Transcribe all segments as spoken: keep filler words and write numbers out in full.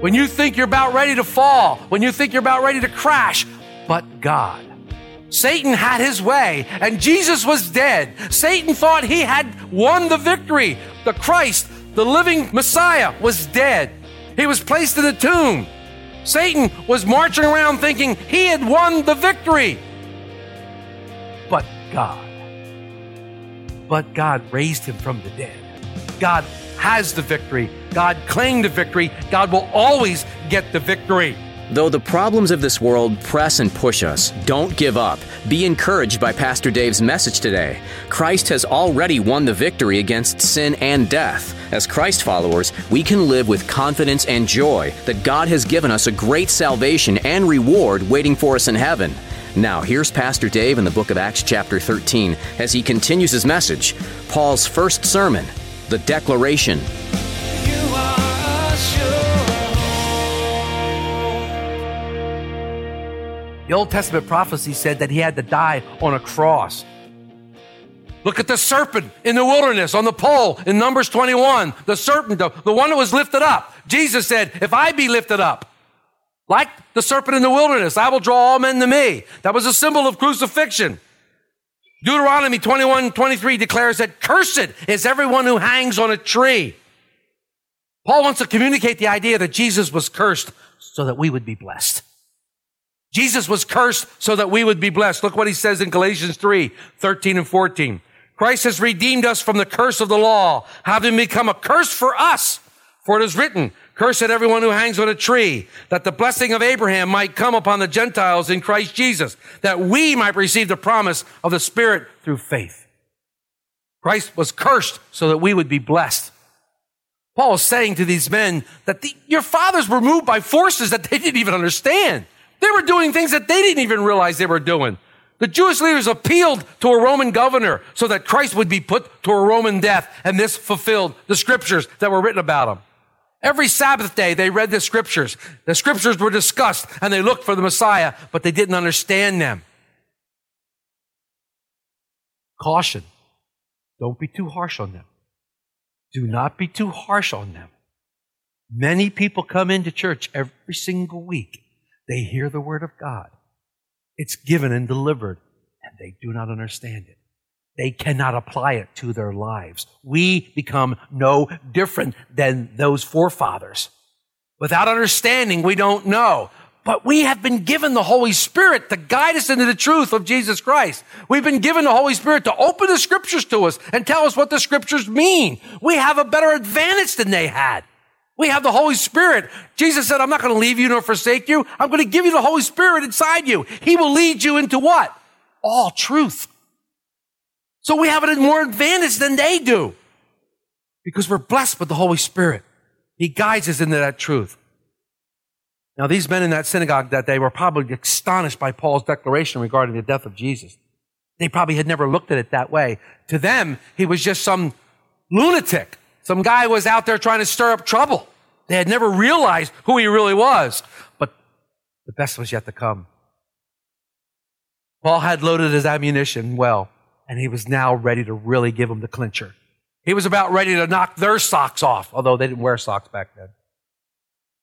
When you think you're about ready to fall, when you think you're about ready to crash, but God. Satan had his way, and Jesus was dead. Satan thought he had won the victory. The Christ, the living Messiah, was dead. He was placed in a tomb. Satan was marching around thinking he had won the victory. But God. But God raised him from the dead. God has the victory. God claimed the victory. God will always get the victory. Though the problems of this world press and push us, don't give up. Be encouraged by Pastor Dave's message today. Christ has already won the victory against sin and death. As Christ followers, we can live with confidence and joy that God has given us a great salvation and reward waiting for us in heaven. Now, here's Pastor Dave in the book of Acts chapter thirteen as he continues his message, Paul's first sermon, The Declaration. You are a sure hope. The Old Testament prophecy said that he had to die on a cross. Look at the serpent in the wilderness on the pole in Numbers twenty-one. The serpent, the, the one that was lifted up. Jesus said, if I be lifted up, like the serpent in the wilderness, I will draw all men to me. That was a symbol of crucifixion. Deuteronomy twenty-one twenty-three declares that cursed is everyone who hangs on a tree. Paul wants to communicate the idea that Jesus was cursed so that we would be blessed. Jesus was cursed so that we would be blessed. Look what he says in Galatians three thirteen and fourteen. Christ has redeemed us from the curse of the law, having become a curse for us. For it is written, cursed everyone who hangs on a tree, that the blessing of Abraham might come upon the Gentiles in Christ Jesus, that we might receive the promise of the Spirit through faith. Christ was cursed so that we would be blessed. Paul is saying to these men that the, your fathers were moved by forces that they didn't even understand. They were doing things that they didn't even realize they were doing. The Jewish leaders appealed to a Roman governor so that Christ would be put to a Roman death, and this fulfilled the scriptures that were written about him. Every Sabbath day, they read the scriptures. The scriptures were discussed, and they looked for the Messiah, but they didn't understand them. Caution. Don't be too harsh on them. Do not be too harsh on them. Many people come into church every single week. They hear the word of God. It's given and delivered, and they do not understand it. They cannot apply it to their lives. We become no different than those forefathers. Without understanding, we don't know. But we have been given the Holy Spirit to guide us into the truth of Jesus Christ. We've been given the Holy Spirit to open the scriptures to us and tell us what the scriptures mean. We have a better advantage than they had. We have the Holy Spirit. Jesus said, I'm not going to leave you nor forsake you. I'm going to give you the Holy Spirit inside you. He will lead you into what? All truth. So we have it more advantage than they do because we're blessed with the Holy Spirit. He guides us into that truth. Now, these men in that synagogue that day were probably astonished by Paul's declaration regarding the death of Jesus. They probably had never looked at it that way. To them, he was just some lunatic. Some guy was out there trying to stir up trouble. They had never realized who he really was. But the best was yet to come. Paul had loaded his ammunition well. And he was now ready to really give them the clincher. He was about ready to knock their socks off, although they didn't wear socks back then.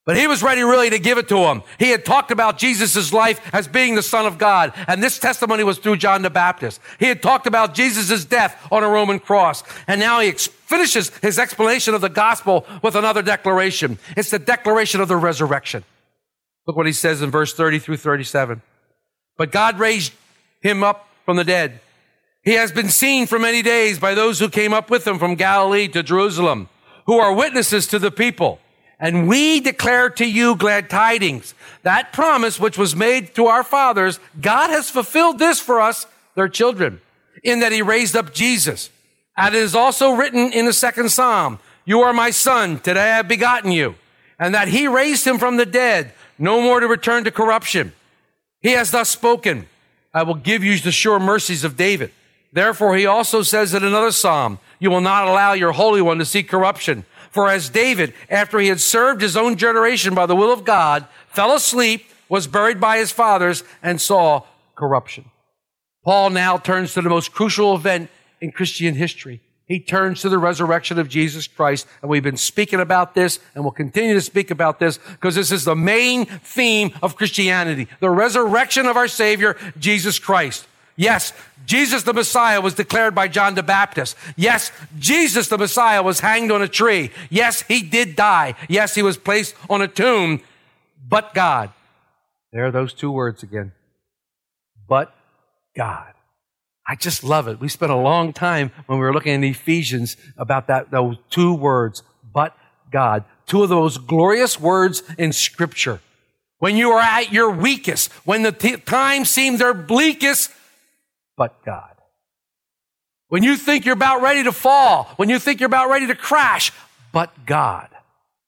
But he was ready really to give it to them. He had talked about Jesus' life as being the Son of God, and this testimony was through John the Baptist. He had talked about Jesus' death on a Roman cross, and now he ex- finishes his explanation of the gospel with another declaration. It's the declaration of the resurrection. Look what he says in verse thirty through thirty-seven. But God raised him up from the dead. He has been seen for many days by those who came up with him from Galilee to Jerusalem, who are witnesses to the people. And we declare to you glad tidings. That promise which was made to our fathers, God has fulfilled this for us, their children, in that he raised up Jesus, And it is also written in the second Psalm, you are my son, today I have begotten you. And that he raised him from the dead, no more to return to corruption. He has thus spoken, I will give you the sure mercies of David. Therefore, he also says in another Psalm, you will not allow your Holy One to see corruption. For as David, after he had served his own generation by the will of God, fell asleep, was buried by his fathers, and saw corruption. Paul now turns to the most crucial event in Christian history. He turns to the resurrection of Jesus Christ, and we've been speaking about this, and we'll continue to speak about this, because this is the main theme of Christianity, the resurrection of our Savior, Jesus Christ. Yes, Jesus the Messiah was declared by John the Baptist. Yes, Jesus the Messiah was hanged on a tree. Yes, he did die. Yes, he was placed on a tomb, but God. There are those two words again, but God. I just love it. We spent a long time when we were looking in Ephesians about that, those two words, but God. Two of the most glorious words in Scripture. When you are at your weakest, when the t- time seems their bleakest, but God. When you think you're about ready to fall, when you think you're about ready to crash, but God.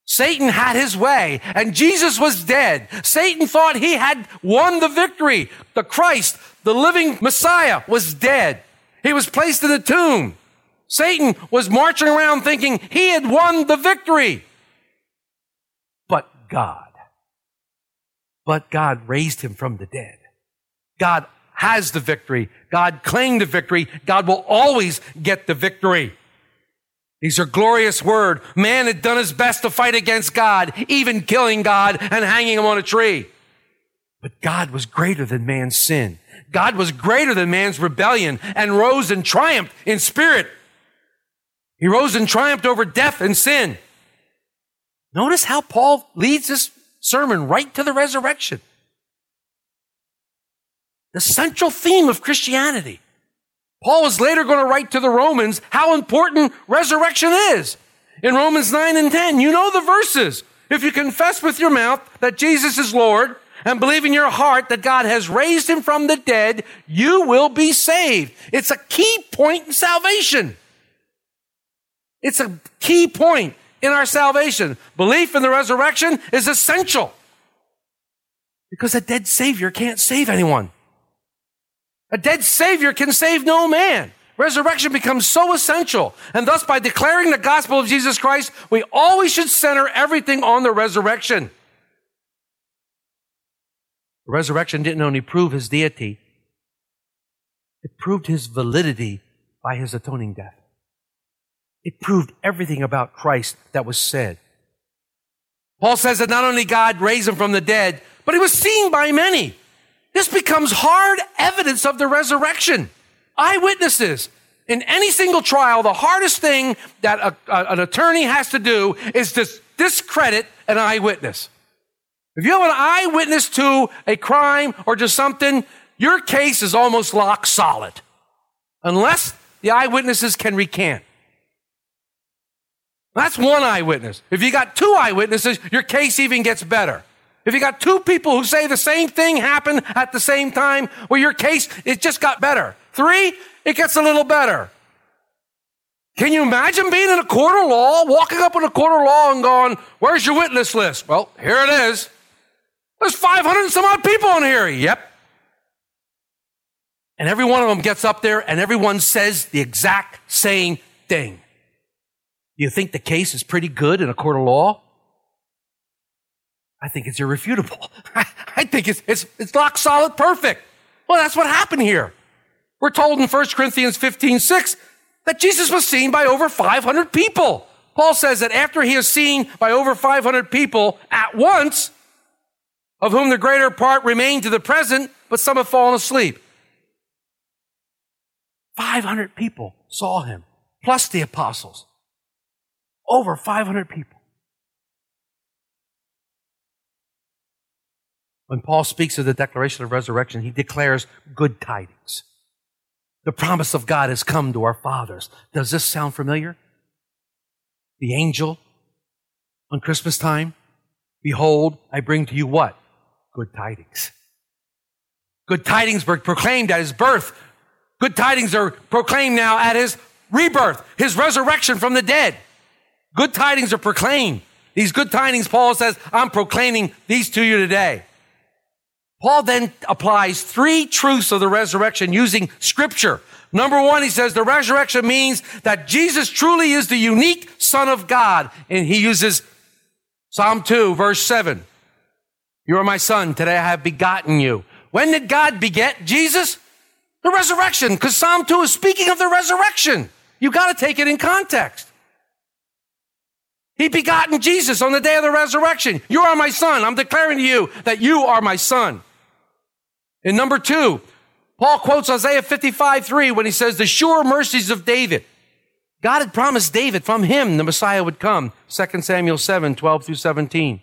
Satan had his way, and Jesus was dead. Satan thought he had won the victory. The Christ, the living Messiah, was dead. He was placed in a tomb. Satan was marching around thinking he had won the victory. But God. But God raised him from the dead. God has the victory. God claimed the victory. God will always get the victory. These are glorious words. Man had done his best to fight against God, even killing God and hanging him on a tree. But God was greater than man's sin. God was greater than man's rebellion and rose and triumphed in spirit. He rose and triumphed over death and sin. Notice how Paul leads this sermon right to the resurrection. The central theme of Christianity. Paul was later going to write to the Romans how important resurrection is. In Romans nine and ten, you know the verses. If you confess with your mouth that Jesus is Lord and believe in your heart that God has raised him from the dead, you will be saved. It's a key point in salvation. It's a key point in our salvation. Belief in the resurrection is essential because a dead Savior can't save anyone. A dead Savior can save no man. Resurrection becomes so essential. And thus, by declaring the gospel of Jesus Christ, we always should center everything on the resurrection. The resurrection didn't only prove his deity. It proved his validity by his atoning death. It proved everything about Christ that was said. Paul says that not only God raised him from the dead, but he was seen by many. This becomes hard evidence of the resurrection. Eyewitnesses. In any single trial, the hardest thing that a, a, an attorney has to do is to discredit an eyewitness. If you have an eyewitness to a crime or to something, your case is almost lock solid. Unless the eyewitnesses can recant. That's one eyewitness. If you got two eyewitnesses, your case even gets better. If you got two people who say the same thing happened at the same time, well, your case, it just got better. Three, it gets a little better. Can you imagine being in a court of law, walking up in a court of law and going, where's your witness list? Well, here it is. There's five hundred and some odd people in here. Yep. And every one of them gets up there and everyone says the exact same thing. Do you think the case is pretty good in a court of law? I think it's irrefutable. I, I think it's, it's, it's lock solid perfect. Well, that's what happened here. We're told in First Corinthians fifteen six that Jesus was seen by over five hundred people. Paul says that after he is seen by over five hundred people at once, of whom the greater part remain to the present, but some have fallen asleep. five hundred people saw him, plus the apostles. Over five hundred people. When Paul speaks of the declaration of resurrection, he declares good tidings. The promise of God has come to our fathers. Does this sound familiar? The angel on Christmas time, behold, I bring to you what? Good tidings. Good tidings were proclaimed at his birth. Good tidings are proclaimed now at his rebirth, his resurrection from the dead. Good tidings are proclaimed. These good tidings, Paul says, I'm proclaiming these to you today. Paul then applies three truths of the resurrection using Scripture. Number one, he says the resurrection means that Jesus truly is the unique Son of God. And he uses Psalm two, verse seven. You are my son, today I have begotten you. When did God beget Jesus? The resurrection, because Psalm two is speaking of the resurrection. You got to take it in context. He begotten Jesus on the day of the resurrection. You are my son. I'm declaring to you that you are my son. And number two, Paul quotes Isaiah fifty-five three when he says, the sure mercies of David. God had promised David from him the Messiah would come. Second Samuel seven, twelve through seventeen.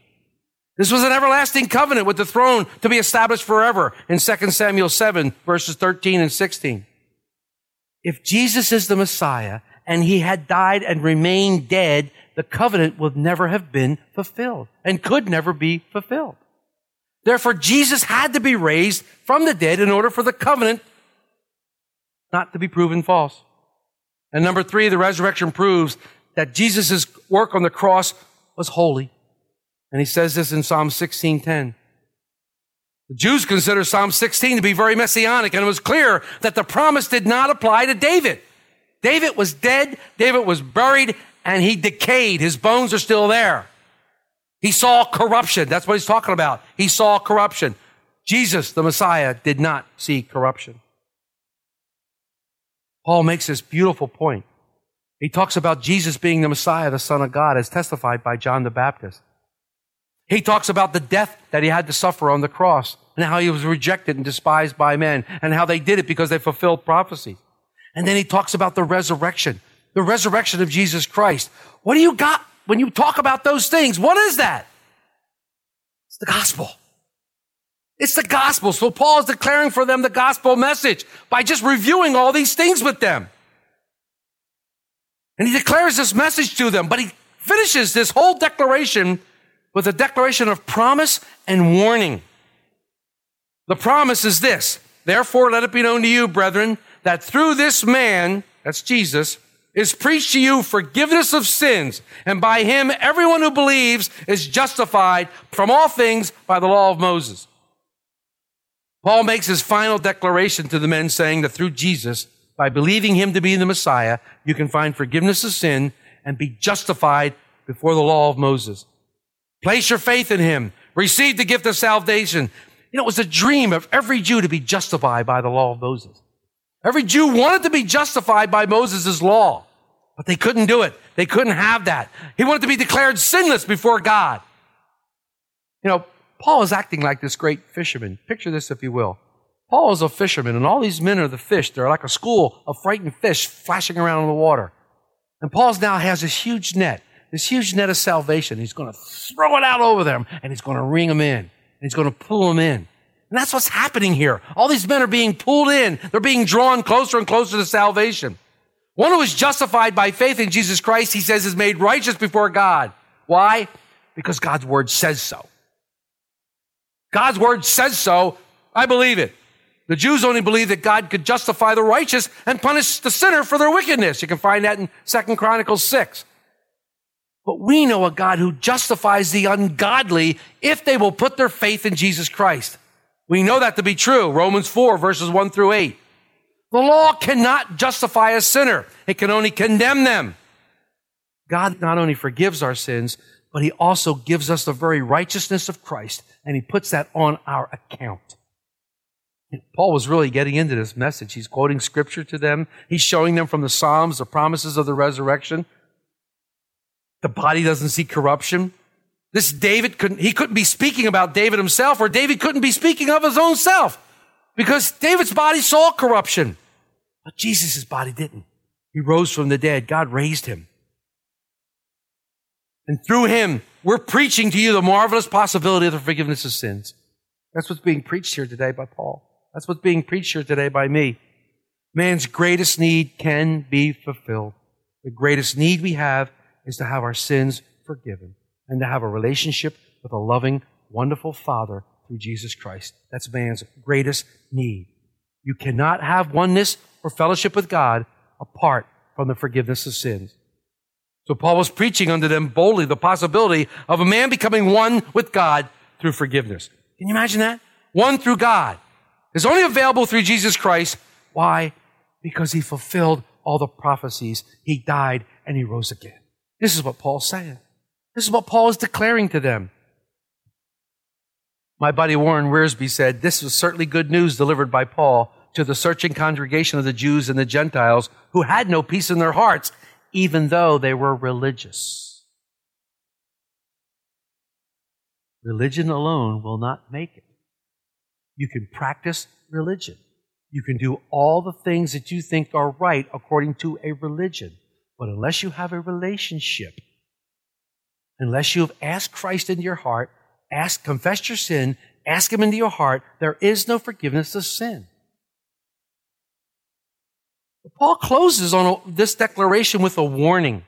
This was an everlasting covenant with the throne to be established forever in Second Samuel seven, verses thirteen and sixteen. If Jesus is the Messiah and he had died and remained dead, the covenant would never have been fulfilled and could never be fulfilled. Therefore, Jesus had to be raised from the dead in order for the covenant not to be proven false. And number three, the resurrection proves that Jesus' work on the cross was holy. And he says this in Psalm sixteen ten. The Jews consider Psalm sixteen to be very messianic, and it was clear that the promise did not apply to David. David was dead, David was buried, and he decayed. His bones are still there. He saw corruption. That's what he's talking about. He saw corruption. Jesus, the Messiah, did not see corruption. Paul makes this beautiful point. He talks about Jesus being the Messiah, the Son of God, as testified by John the Baptist. He talks about the death that he had to suffer on the cross and how he was rejected and despised by men and how they did it because they fulfilled prophecy. And then he talks about the resurrection, the resurrection of Jesus Christ. What do you got when you talk about those things? What is that? It's the gospel. It's the gospel. So Paul is declaring for them the gospel message by just reviewing all these things with them. And he declares this message to them, but he finishes this whole declaration with a declaration of promise and warning. The promise is this: therefore, let it be known to you, brethren, that through this man, that's Jesus, is preached to you forgiveness of sins, and by him everyone who believes is justified from all things by the law of Moses. Paul makes his final declaration to the men, saying that through Jesus, by believing him to be the Messiah, you can find forgiveness of sin and be justified before the law of Moses. Place your faith in him. Receive the gift of salvation. You know, it was a dream of every Jew to be justified by the law of Moses. Every Jew wanted to be justified by Moses' law, but they couldn't do it. They couldn't have that. He wanted to be declared sinless before God. You know, Paul is acting like this great fisherman. Picture this, if you will. Paul is a fisherman, and all these men are the fish. They're like a school of frightened fish flashing around in the water. And Paul now has this huge net, this huge net of salvation. He's going to throw it out over them, and he's going to ring them in, and he's going to pull them in. And that's what's happening here. All these men are being pulled in. They're being drawn closer and closer to salvation. One who is justified by faith in Jesus Christ, he says, is made righteous before God. Why? Because God's word says so. God's word says so. I believe it. The Jews only believed that God could justify the righteous and punish the sinner for their wickedness. You can find that in Second Chronicles six. But we know a God who justifies the ungodly if they will put their faith in Jesus Christ. We know that to be true. Romans four, verses one through eight. The law cannot justify a sinner. It can only condemn them. God not only forgives our sins, but he also gives us the very righteousness of Christ, and he puts that on our account. And Paul was really getting into this message. He's quoting Scripture to them. He's showing them from the Psalms the promises of the resurrection. The body doesn't see corruption. This David couldn't, he couldn't be speaking about David himself, or David couldn't be speaking of his own self, because David's body saw corruption. But Jesus' body didn't. He rose from the dead. God raised him. And through him, we're preaching to you the marvelous possibility of the forgiveness of sins. That's what's being preached here today by Paul. That's what's being preached here today by me. Man's greatest need can be fulfilled. The greatest need we have is to have our sins forgiven and to have a relationship with a loving, wonderful Father through Jesus Christ. That's man's greatest need. You cannot have oneness or fellowship with God apart from the forgiveness of sins. So Paul was preaching unto them boldly the possibility of a man becoming one with God through forgiveness. Can you imagine that? One through God. It's only available through Jesus Christ. Why? Because he fulfilled all the prophecies. He died and he rose again. This is what Paul's saying. This is what Paul is declaring to them. My buddy Warren Wiersbe said, this was certainly good news delivered by Paul to the searching congregation of the Jews and the Gentiles who had no peace in their hearts, even though they were religious. Religion alone will not make it. You can practice religion. You can do all the things that you think are right according to a religion. But unless you have a relationship, unless you have asked Christ into your heart, ask, confessed your sin, ask him into your heart, there is no forgiveness of sin. Paul closes on a, this declaration with a warning.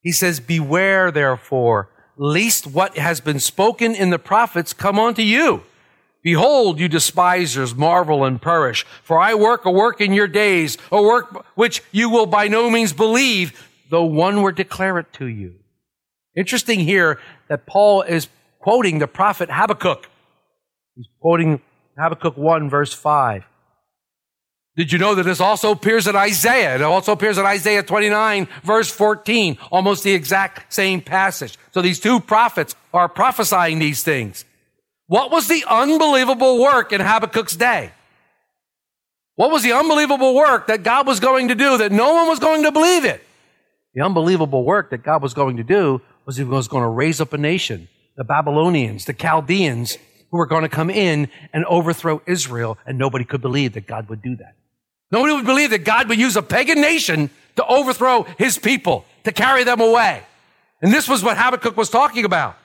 He says, beware, therefore, lest what has been spoken in the prophets come unto you. Behold, you despisers, marvel and perish. For I work a work in your days, a work which you will by no means believe, though one were declare it to you. Interesting here that Paul is quoting the prophet Habakkuk. He's quoting Habakkuk one, verse five. Did you know that this also appears in Isaiah? It also appears in Isaiah twenty-nine, verse fourteen, almost the exact same passage. So these two prophets are prophesying these things. What was the unbelievable work in Habakkuk's day? What was the unbelievable work that God was going to do that no one was going to believe it? The unbelievable work that God was going to do was he was going to raise up a nation, the Babylonians, the Chaldeans, who were going to come in and overthrow Israel, and nobody could believe that God would do that. Nobody would believe that God would use a pagan nation to overthrow his people, to carry them away. And this was what Habakkuk was talking about.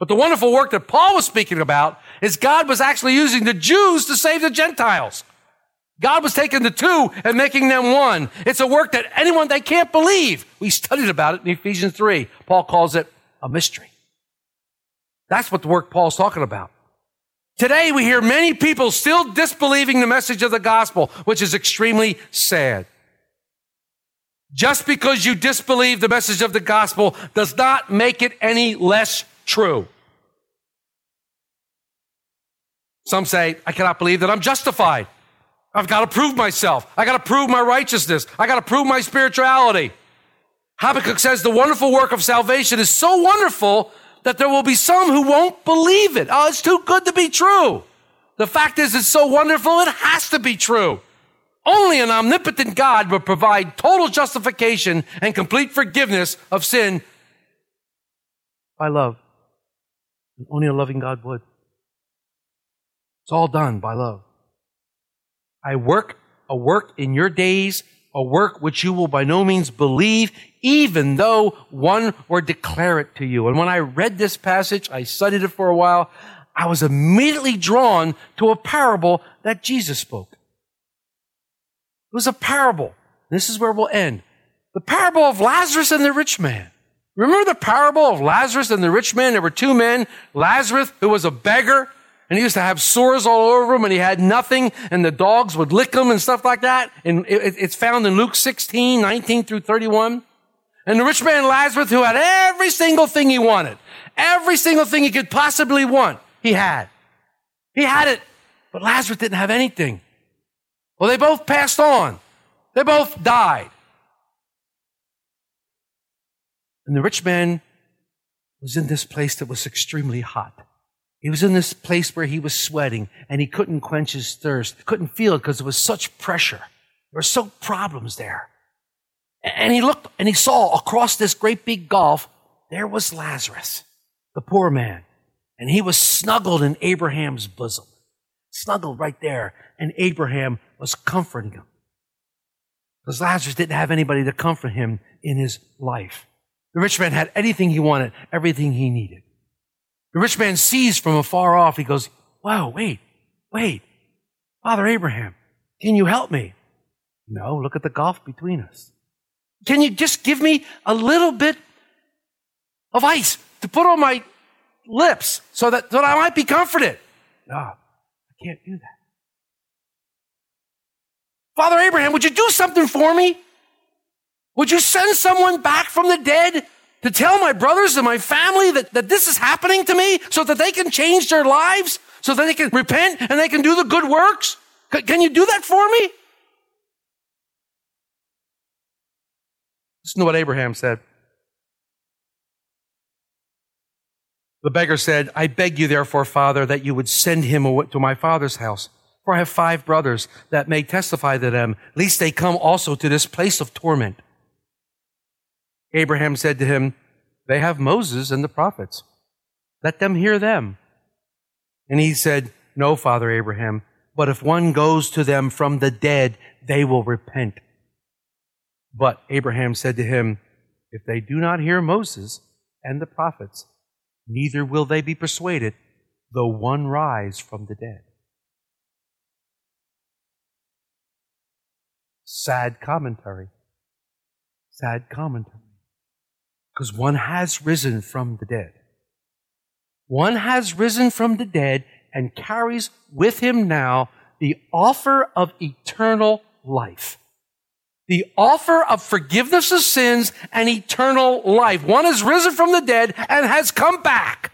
But the wonderful work that Paul was speaking about is God was actually using the Jews to save the Gentiles. God was taking the two and making them one. It's a work that anyone, they can't believe. We studied about it in Ephesians three. Paul calls it a mystery. That's what the work Paul's talking about. Today, we hear many people still disbelieving the message of the gospel, which is extremely sad. Just because you disbelieve the message of the gospel does not make it any less true. Some say, I cannot believe that I'm justified. I've got to prove myself. I got to prove my righteousness. I got to prove my spirituality. Habakkuk says the wonderful work of salvation is so wonderful that there will be some who won't believe it. Oh, it's too good to be true. The fact is, it's so wonderful, it has to be true. Only an omnipotent God will provide total justification and complete forgiveness of sin by love. And only a loving God would. It's all done by love. I work a work in your days, a work which you will by no means believe, even though one were declare it to you. And when I read this passage, I studied it for a while, I was immediately drawn to a parable that Jesus spoke. It was a parable. This is where we'll end. The parable of Lazarus and the rich man. Remember the parable of Lazarus and the rich man? There were two men, Lazarus, who was a beggar, and he used to have sores all over him, and he had nothing, and the dogs would lick him and stuff like that. And it, it's found in Luke sixteen, nineteen through thirty-one. And the rich man Lazarus, who had every single thing he wanted, every single thing he could possibly want, he had. He had it, but Lazarus didn't have anything. Well, they both passed on. They both died. And the rich man was in this place that was extremely hot. He was in this place where he was sweating, and he couldn't quench his thirst. He couldn't feel it because there was such pressure. There were so problems there. And he looked, and he saw across this great big gulf, there was Lazarus, the poor man. And he was snuggled in Abraham's bosom, snuggled right there. And Abraham was comforting him because Lazarus didn't have anybody to comfort him in his life. The rich man had anything he wanted, everything he needed. The rich man sees from afar off. He goes, wow, wait, wait. Father Abraham, can you help me? No, look at the gulf between us. Can you just give me a little bit of ice to put on my lips so that, so that I might be comforted? No, I can't do that. Father Abraham, would you do something for me? Would you send someone back from the dead to tell my brothers and my family that, that this is happening to me so that they can change their lives, so that they can repent and they can do the good works? C- can you do that for me? Listen to what Abraham said. The beggar said, I beg you therefore, Father, that you would send him away to my father's house. For I have five brothers that may testify to them, lest they come also to this place of torment. Abraham said to him, they have Moses and the prophets. Let them hear them. And he said, no, Father Abraham, but if one goes to them from the dead, they will repent. But Abraham said to him, if they do not hear Moses and the prophets, neither will they be persuaded, though one rise from the dead. Sad commentary. Sad commentary. Because one has risen from the dead. One has risen from the dead and carries with him now the offer of eternal life. The offer of forgiveness of sins and eternal life. One has risen from the dead and has come back.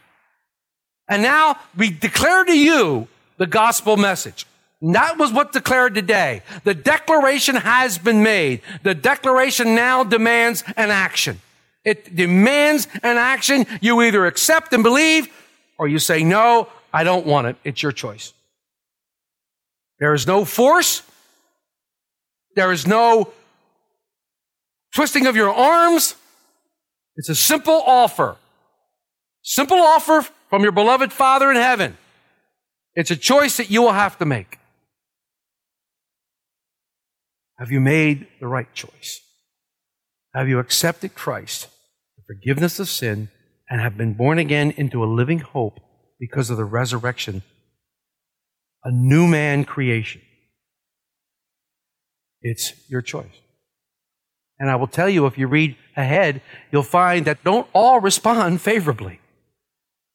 And now we declare to you the gospel message. And that was what declared today. The declaration has been made. The declaration now demands an action. It demands an action. You either accept and believe, or you say, no, I don't want it. It's your choice. There is no force. There is no twisting of your arms. It's a simple offer. Simple offer from your beloved Father in heaven. It's a choice that you will have to make. Have you made the right choice? Have you accepted Christ, the forgiveness of sin, and have been born again into a living hope because of the resurrection? A new man creation. It's your choice. And I will tell you, if you read ahead, you'll find that don't all respond favorably.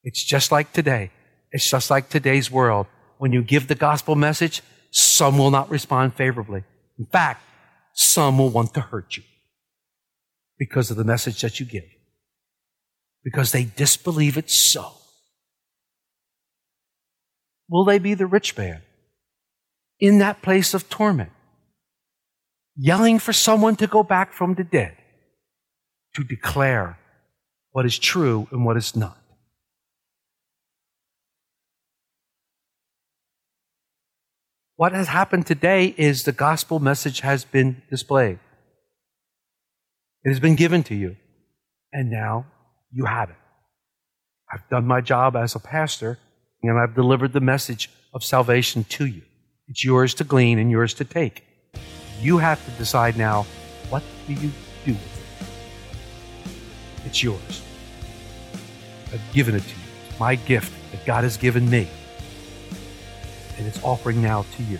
It's just like today. It's just like today's world. When you give the gospel message, some will not respond favorably. In fact, some will want to hurt you because of the message that you give, because they disbelieve it so. Will they be the rich man in that place of torment, yelling for someone to go back from the dead to declare what is true and what is not? What has happened today is the gospel message has been displayed. It has been given to you, and now you have it. I've done my job as a pastor, and I've delivered the message of salvation to you. It's yours to glean and yours to take. You have to decide now, what do you do with it? It's yours. I've given it to you. It's my gift that God has given me. And it's offering now to you.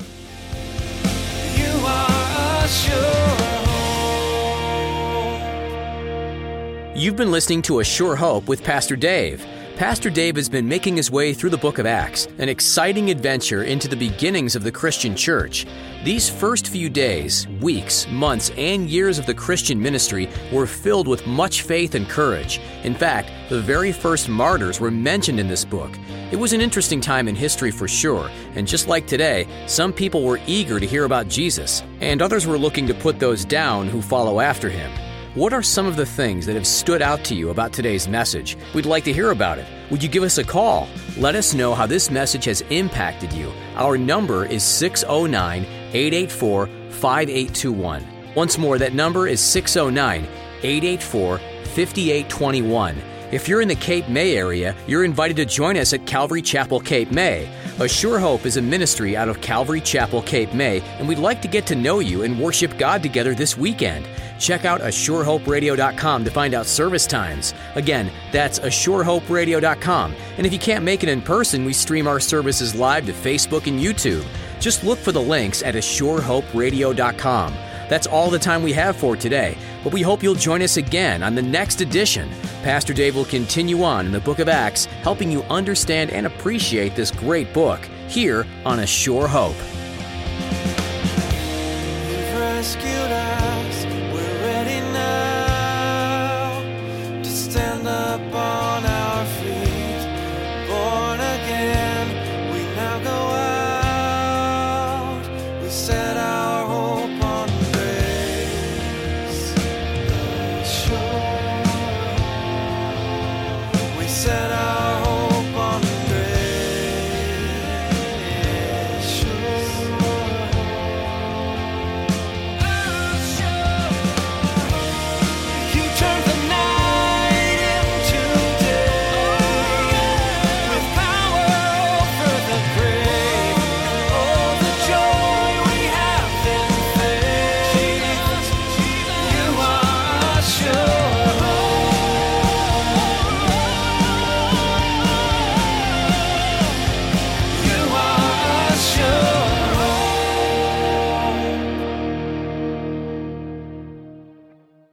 You are a sure hope. You've been listening to A Sure Hope with Pastor Dave. Pastor Dave has been making his way through the book of Acts, an exciting adventure into the beginnings of the Christian church. These first few days, weeks, months, and years of the Christian ministry were filled with much faith and courage. In fact, the very first martyrs were mentioned in this book. It was an interesting time in history for sure, and just like today, some people were eager to hear about Jesus, and others were looking to put those down who follow after him. What are some of the things that have stood out to you about today's message? We'd like to hear about it. Would you give us a call? Let us know how this message has impacted you. Our number is six oh nine, eight eight four, five eight two one. Once more, that number is six oh nine, eight eight four, five eight two one. If you're in the Cape May area, you're invited to join us at Calvary Chapel Cape May. A Sure Hope is a ministry out of Calvary Chapel Cape May, and we'd like to get to know you and worship God together this weekend. Check out Assure Hope Radio dot com to find out service times. Again, that's Assure Hope Radio dot com. And if you can't make it in person, we stream our services live to Facebook and YouTube. Just look for the links at Assure Hope Radio dot com. That's all the time we have for today, but we hope you'll join us again on the next edition. Pastor Dave will continue on in the book of Acts, helping you understand and appreciate this great book here on A Sure Hope.